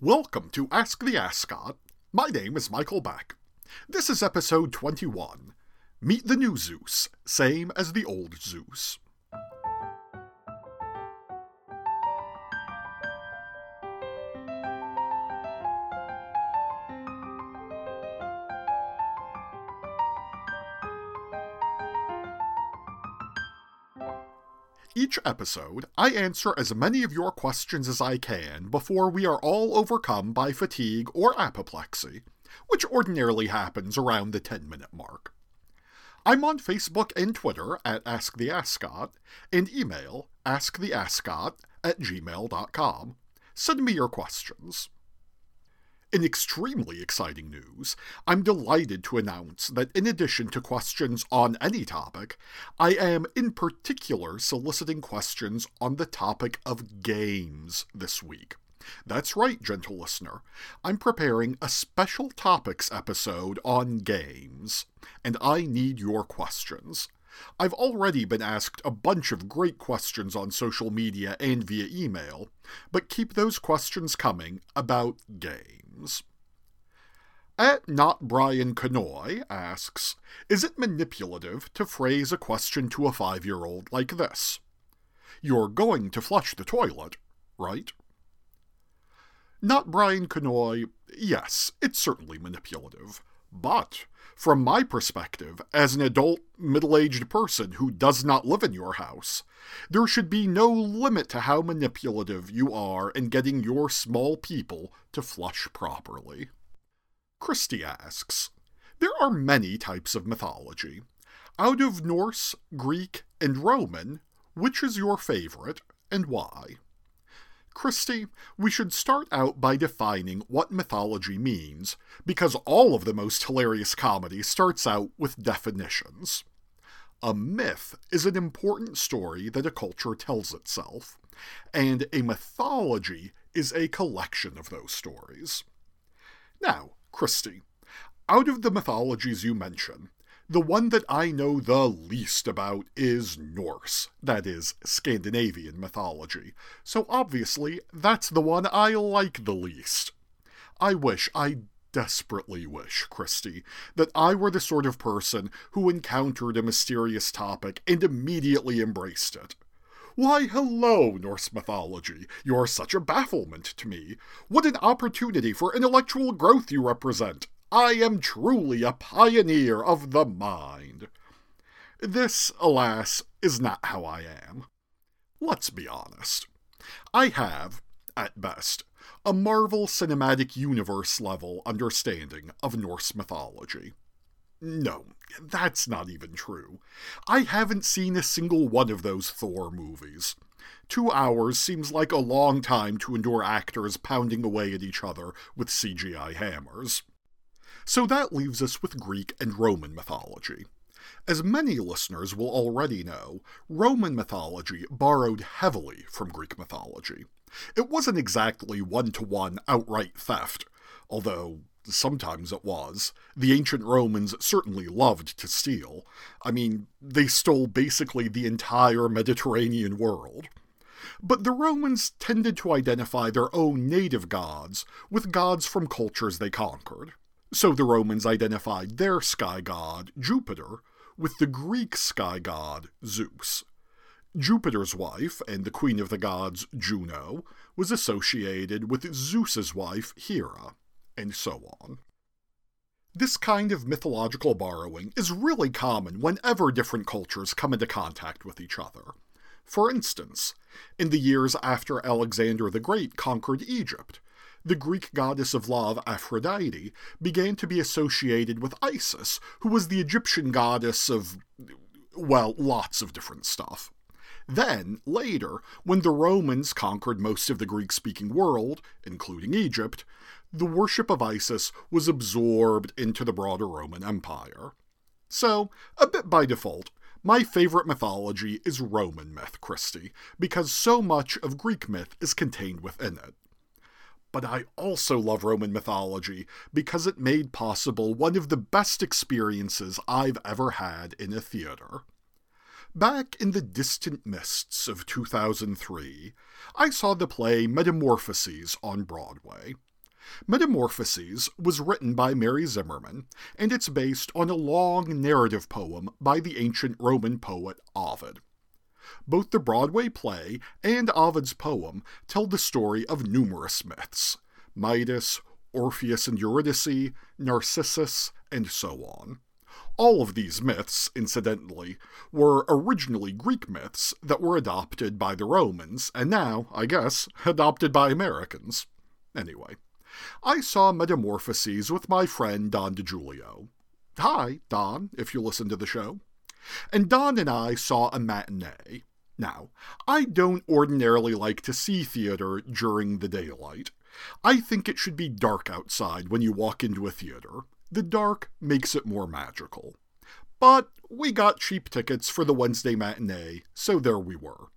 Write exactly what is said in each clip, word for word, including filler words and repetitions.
Welcome to Ask the Ascot. My name is Michael Beck. This is episode twenty-one. Meet the new Zeus, same as the old Zeus. Each episode, I answer as many of your questions as I can before we are all overcome by fatigue or apoplexy, which ordinarily happens around the ten-minute mark. I'm on Facebook and Twitter at AskTheAscot, and email asktheascot at gmail dot com. Send me your questions. In extremely exciting news, I'm delighted to announce that in addition to questions on any topic, I am in particular soliciting questions on the topic of games this week. That's right, gentle listener. I'm preparing a special topics episode on games, and I need your questions. I've already been asked a bunch of great questions on social media and via email, but keep those questions coming about games. At Not Brian Canoy asks, is it manipulative to phrase a question to a five-year-old like this? You're going to flush the toilet, right? Not Brian Canoy, yes, it's certainly manipulative, but from my perspective, as an adult, middle-aged person who does not live in your house, there should be no limit to how manipulative you are in getting your small people to flush properly. Christy asks, there are many types of mythology. Out of Norse, Greek, and Roman, which is your favorite, and why? Christy, we should start out by defining what mythology means, because all of the most hilarious comedy starts out with definitions. A myth is an important story that a culture tells itself, and a mythology is a collection of those stories. Now, Christy, out of the mythologies you mention, the one that I know the least about is Norse, that is, Scandinavian mythology, so obviously that's the one I like the least. I wish, I desperately wish, Christy, that I were the sort of person who encountered a mysterious topic and immediately embraced it. Why, hello, Norse mythology, you're such a bafflement to me. What an opportunity for intellectual growth you represent. I am truly a pioneer of the mind. This, alas, is not how I am. Let's be honest. I have, at best, a Marvel Cinematic Universe level understanding of Norse mythology. No, that's not even true. I haven't seen a single one of those Thor movies. Two hours seems like a long time to endure actors pounding away at each other with C G I hammers. So that leaves us with Greek and Roman mythology. As many listeners will already know, Roman mythology borrowed heavily from Greek mythology. It wasn't exactly one-to-one outright theft, although sometimes it was. The ancient Romans certainly loved to steal. I mean, they stole basically the entire Mediterranean world. But the Romans tended to identify their own native gods with gods from cultures they conquered. So the Romans identified their sky god, Jupiter, with the Greek sky god, Zeus. Jupiter's wife, and the queen of the gods, Juno, was associated with Zeus's wife, Hera, and so on. This kind of mythological borrowing is really common whenever different cultures come into contact with each other. For instance, in the years after Alexander the Great conquered Egypt, the Greek goddess of love, Aphrodite, began to be associated with Isis, who was the Egyptian goddess of, well, lots of different stuff. Then, later, when the Romans conquered most of the Greek-speaking world, including Egypt, the worship of Isis was absorbed into the broader Roman Empire. So, a bit by default, my favorite mythology is Roman myth, Christy, because so much of Greek myth is contained within it. But I also love Roman mythology because it made possible one of the best experiences I've ever had in a theater. Back in the distant mists of two thousand three, I saw the play Metamorphoses on Broadway. Metamorphoses was written by Mary Zimmerman, and it's based on a long narrative poem by the ancient Roman poet Ovid. Both the Broadway play and Ovid's poem tell the story of numerous myths: Midas, Orpheus and Eurydice, Narcissus, and so on. All of these myths, incidentally, were originally Greek myths that were adopted by the Romans, and now, I guess, adopted by Americans. Anyway, I saw Metamorphoses with my friend Don DiGiulio. Hi, Don, if you listen to the show. And Don and I saw a matinee. Now, I don't ordinarily like to see theater during the daylight. I think it should be dark outside when you walk into a theater. The dark makes it more magical. But we got cheap tickets for the Wednesday matinee, so there we were.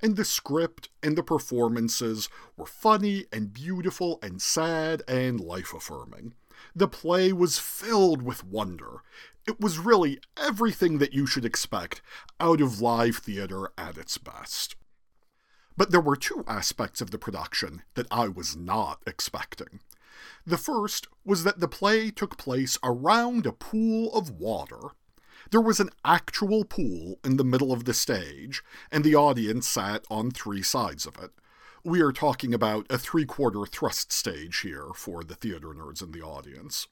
And the script and the performances were funny and beautiful and sad and life-affirming. The play was filled with wonder. It was really everything that you should expect out of live theater at its best. But there were two aspects of the production that I was not expecting. The first was that the play took place around a pool of water. There was an actual pool in the middle of the stage, and the audience sat on three sides of it. We are talking about a three-quarter thrust stage here for the theater nerds in the audience.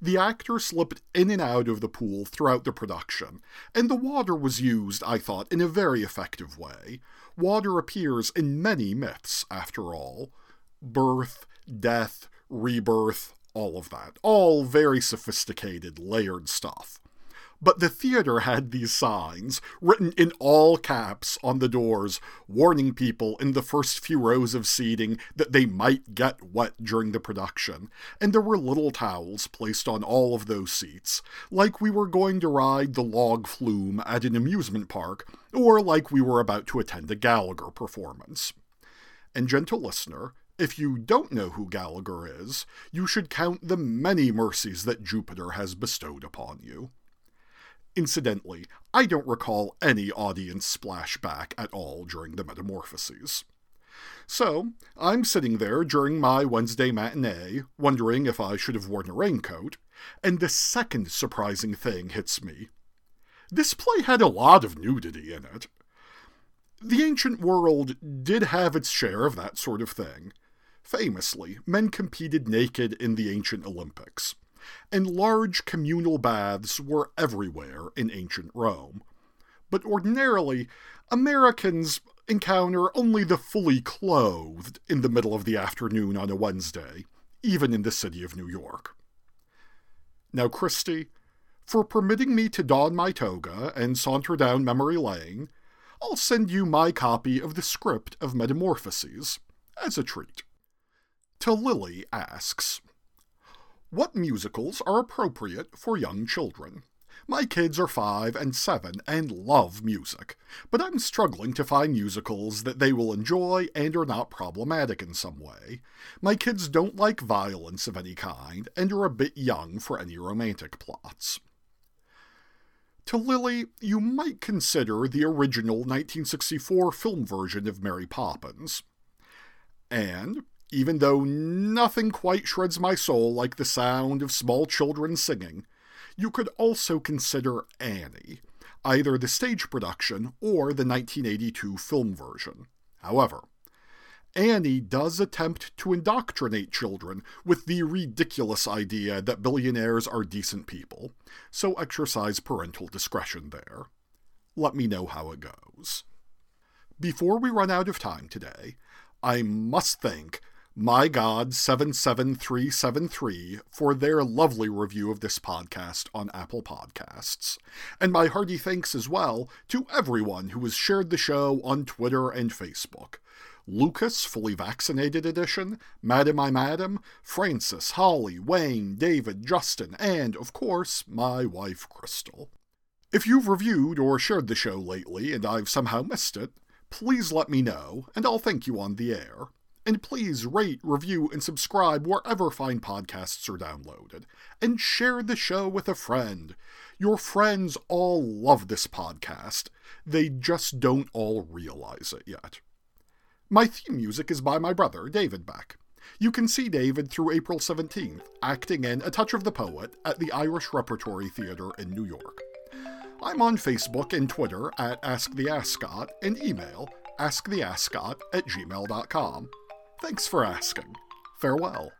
The actor slipped in and out of the pool throughout the production, and the water was used, I thought, in a very effective way. Water appears in many myths, after all. Birth, death, rebirth, all of that. All very sophisticated, layered stuff. But the theater had these signs, written in all caps on the doors, warning people in the first few rows of seating that they might get wet during the production, and there were little towels placed on all of those seats, like we were going to ride the log flume at an amusement park, or like we were about to attend a Gallagher performance. And gentle listener, if you don't know who Gallagher is, you should count the many mercies that Jupiter has bestowed upon you. Incidentally, I don't recall any audience splashback at all during the Metamorphoses. So, I'm sitting there during my Wednesday matinee, wondering if I should have worn a raincoat, and the second surprising thing hits me. This play had a lot of nudity in it. The ancient world did have its share of that sort of thing. Famously, men competed naked in the ancient Olympics, and large communal baths were everywhere in ancient Rome. But ordinarily, Americans encounter only the fully clothed in the middle of the afternoon on a Wednesday, even in the city of New York. Now, Christy, for permitting me to don my toga and saunter down memory lane, I'll send you my copy of the script of Metamorphoses as a treat. Till Lily asks, what musicals are appropriate for young children? My kids are five and seven and love music, but I'm struggling to find musicals that they will enjoy and are not problematic in some way. My kids don't like violence of any kind and are a bit young for any romantic plots. To Lily, you might consider the original nineteen sixty-four film version of Mary Poppins. And even though nothing quite shreds my soul like the sound of small children singing, you could also consider Annie, either the stage production or the nineteen eighty-two film version. However, Annie does attempt to indoctrinate children with the ridiculous idea that billionaires are decent people, so exercise parental discretion there. Let me know how it goes. Before we run out of time today, I must thank My God seven seven three seven three for their lovely review of this podcast on Apple Podcasts. And my hearty thanks as well to everyone who has shared the show on Twitter and Facebook. Lucas, Fully Vaccinated Edition, Madam I Madam, Francis, Holly, Wayne, David, Justin, and, of course, my wife Crystal. If you've reviewed or shared the show lately and I've somehow missed it, please let me know, and I'll thank you on the air. And please rate, review, and subscribe wherever fine podcasts are downloaded. And share the show with a friend. Your friends all love this podcast. They just don't all realize it yet. My theme music is by my brother, David Beck. You can see David through April seventeenth, acting in A Touch of the Poet at the Irish Repertory Theatre in New York. I'm on Facebook and Twitter at Ask the Ascot and email asktheascot at gmail dot com. Thanks for asking. Farewell.